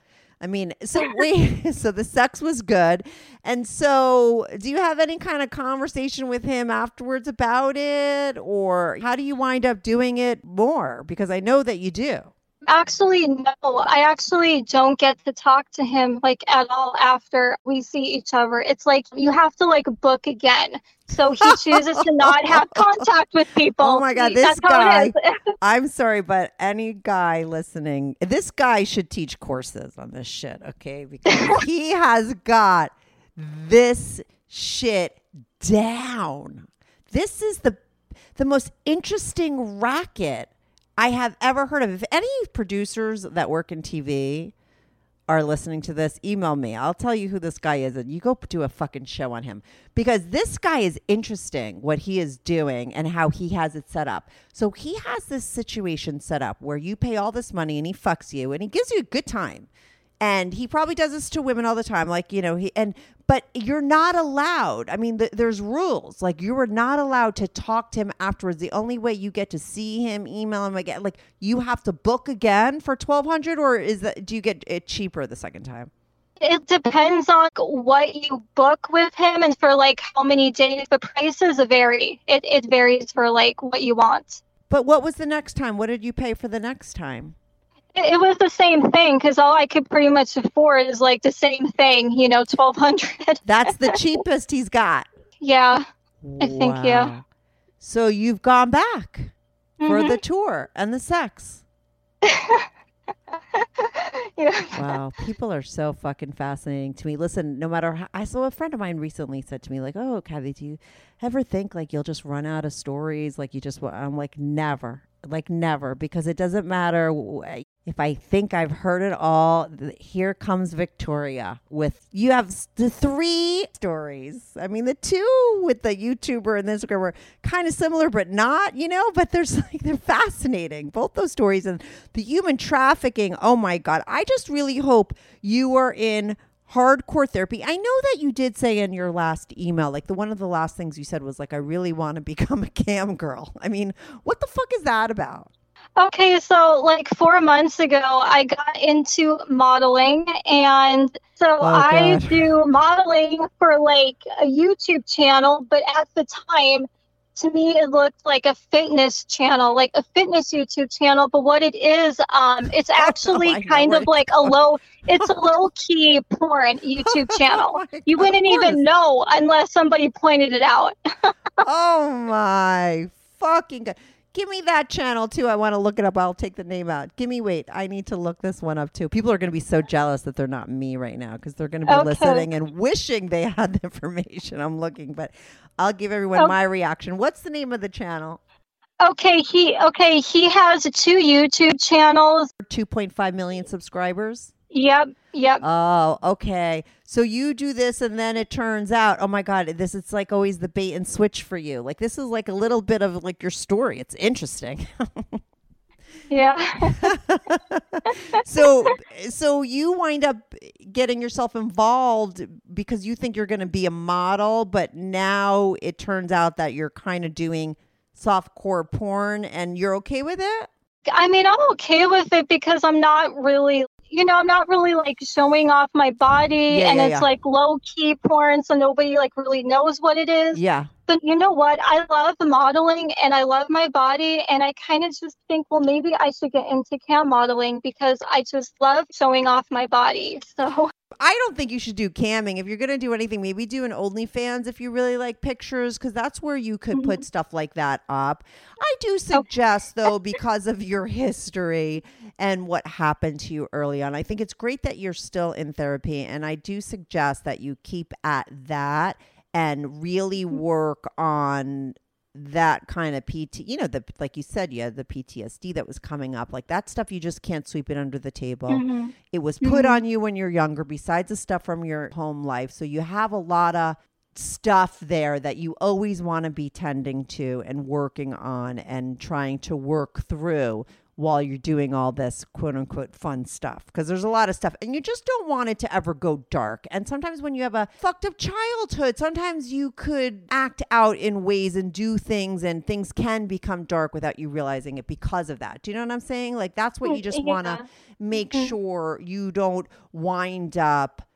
I mean, so wait, so the sex was good. And so do you have any kind of conversation with him afterwards about it, or how do you wind up doing it more? Because I know that you do. Actually, no, I actually don't get to talk to him like at all after we see each other. It's like you have to like book again. So he chooses to not have contact with people. Oh, my God. This That's guy. I'm sorry, but any guy listening, this guy should teach courses on this shit. OK, because he has got this shit down. This is the the most interesting racket I have ever heard of. If any producers that work in T V are listening to this, email me. I'll tell you who this guy is, and you go do a fucking show on him, because this guy is interesting, what he is doing and how he has it set up. So he has this situation set up where you pay all this money and he fucks you and he gives you a good time. And he probably does this to women all the time. Like, you know, he and but you're not allowed. I mean, th- there's rules. Like, you are not allowed to talk to him afterwards. The only way you get to see him, email him again, like you have to book again for twelve hundred dollars, or is that, do you get it cheaper the second time? It depends on what you book with him and for like how many days. The prices vary. It, it varies for like what you want. But what was the next time? What did you pay for the next time? It was the same thing, because all I could pretty much afford is like the same thing, you know, twelve hundred dollars. That's the cheapest he's got. Yeah, wow. I think, yeah. So you've gone back mm-hmm. for the tour and the sex. Yeah. Wow, people are so fucking fascinating to me. Listen, no matter how, I saw a friend of mine recently said to me, like, oh, Kathy, do you ever think like you'll just run out of stories? Like you just, I'm like, never. Like never, because it doesn't matter if I think I've heard it all. Here comes Victoria with, you have the three stories. I mean, the two with the YouTuber and the Instagram were kind of similar, but not, you know, but there's like, they're fascinating. Both those stories and the human trafficking. Oh my God. I just really hope you are in hardcore therapy. I know that you did say in your last email, like the one of the last things you said was like, I really want to become a cam girl. I mean, what the fuck is that about? Okay, so like four months ago, I got into modeling, and so oh, I do modeling for like a YouTube channel, but at the time, to me, it looked like a fitness channel, like a fitness YouTube channel. But what it is, um, it's actually oh, kind of like a low, it's a low key porn YouTube channel. Oh you God, wouldn't even know unless somebody pointed it out. Oh my fucking God. Give me that channel too. I want to look it up. I'll take the name out. Give me, wait, I need to look this one up too. People are going to be so jealous that they're not me right now because they're going to be okay. listening and wishing they had the information I'm looking, but I'll give everyone okay. my reaction. What's the name of the channel? Okay. He, okay. He has two YouTube channels. two point five million subscribers. Yep. Yep. Oh, okay. So you do this and then it turns out, oh my God, this, it's like always the bait and switch for you. Like this is like a little bit of like your story. It's interesting. Yeah. So, so you wind up getting yourself involved because you think you're going to be a model, but now it turns out that you're kind of doing softcore porn and you're okay with it? I mean, I'm okay with it because I'm not really You know, I'm not really like showing off my body yeah, and yeah, it's yeah. like low key porn. So nobody like really knows what it is. Yeah. But you know what? I love modeling and I love my body. And I kind of just think, well, maybe I should get into cam modeling because I just love showing off my body. So I don't think you should do camming. If you're going to do anything, maybe do an OnlyFans if you really like pictures, because that's where you could mm-hmm. put stuff like that up. I do suggest, though, because of your history and what happened to you early on, I think it's great that you're still in therapy. And I do suggest that you keep at that and really work on that kind of P T, you know, the, like you said, you had the P T S D that was coming up, like that stuff, you just can't sweep it under the table. Mm-hmm. It was put mm-hmm. on you when you're younger, besides the stuff from your home life. So you have a lot of stuff there that you always want to be tending to and working on and trying to work through while you're doing all this quote unquote fun stuff. Because there's a lot of stuff and you just don't want it to ever go dark. And sometimes when you have a fucked up childhood, sometimes you could act out in ways and do things and things can become dark without you realizing it because of that. Do you know what I'm saying? Like that's what you just yeah. want to make mm-hmm. sure you don't wind up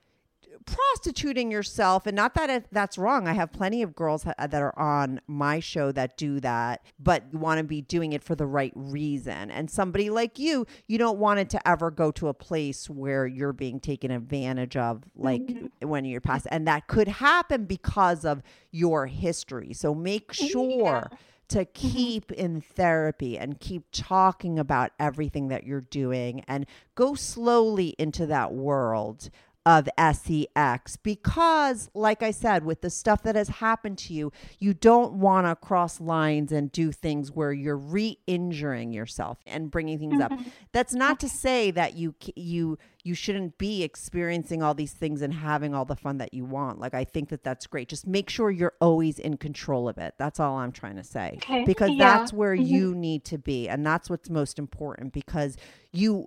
prostituting yourself. And not that that's wrong. I have plenty of girls ha- that are on my show that do that, but want to be doing it for the right reason. And somebody like you, you don't want it to ever go to a place where you're being taken advantage of, like mm-hmm. when you're past. And that could happen because of your history. So make sure yeah. to keep in therapy and keep talking about everything that you're doing and go slowly into that world of sex, because like I said, with the stuff that has happened to you, you don't want to cross lines and do things where you're re-injuring yourself and bringing things mm-hmm. up. That's not to say that you you you shouldn't be experiencing all these things and having all the fun that you want. Like I think that that's great. Just make sure you're always in control of it. That's all I'm trying to say, okay. because yeah. that's where mm-hmm. you need to be, and that's what's most important, because you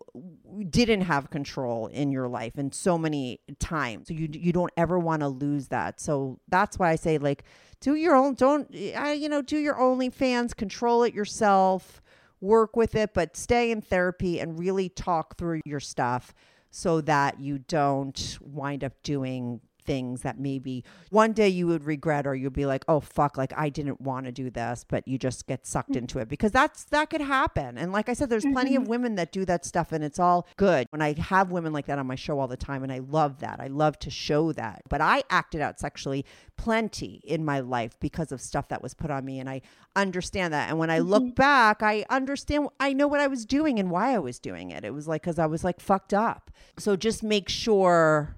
didn't have control in your life in so many times. So you you don't ever want to lose that. So that's why I say, like, do your own, don't, I, you know, do your OnlyFans, control it yourself, work with it, but stay in therapy and really talk through your stuff so that you don't wind up doing things that maybe one day you would regret, or you'd be like, oh fuck, like I didn't want to do this, but you just get sucked into it, because that's that could happen. And like I said, there's mm-hmm. plenty of women that do that stuff and it's all good. When I have women like that on my show all the time, and I love that. I love to show that. But I acted out sexually plenty in my life because of stuff that was put on me, and I understand that. And when I look mm-hmm. back, I understand, I know what I was doing and why I was doing it. It was like, because I was like fucked up. So just make sure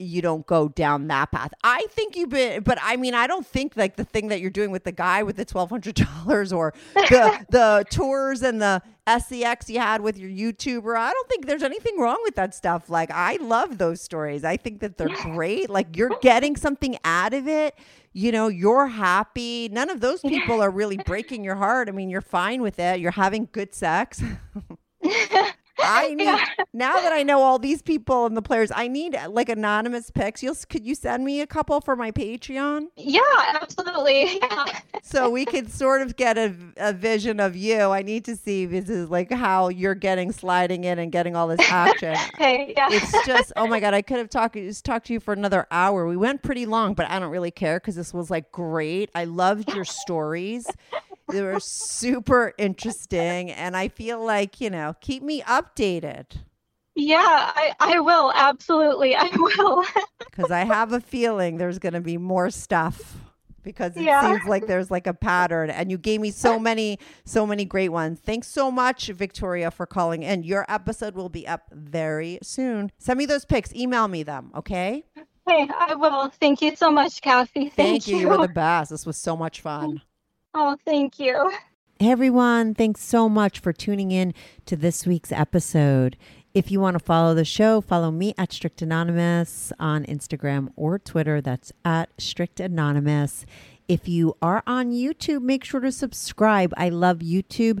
you don't go down that path. I think you've been, but I mean, I don't think like the thing that you're doing with the guy with the twelve hundred dollars or the the tours and the sex you had with your YouTuber, I don't think there's anything wrong with that stuff. Like I love those stories. I think that they're great. Like you're getting something out of it. You know, you're happy. None of those people are really breaking your heart. I mean, you're fine with it. You're having good sex. I need yeah. now that I know all these people and the players, I need like anonymous pics. You'll could you send me a couple for my Patreon? Yeah, absolutely. Yeah. So we could sort of get a, a vision of you. I need to see this is like how you're getting sliding in and getting all this action. Hey, yeah. It's just oh my god, I could have talked just talked to you for another hour. We went pretty long, but I don't really care because this was like great. I loved your stories. They were super interesting. And I feel like, you know, keep me updated. Yeah, I, I will. Absolutely. I will. Because I have a feeling there's going to be more stuff because it yeah. seems like there's like a pattern. And you gave me so many, so many great ones. Thanks so much, Victoria, for calling in. Your episode will be up very soon. Send me those pics. Email me them. Okay. Hey, I will. Thank you so much, Kathy. Thank, Thank you. you. You're the best. This was so much fun. Oh, thank you. Hey, everyone. Thanks so much for tuning in to this week's episode. If you want to follow the show, follow me at Strict Anonymous on Instagram or Twitter. That's at Strict Anonymous. If you are on YouTube, make sure to subscribe. I love YouTube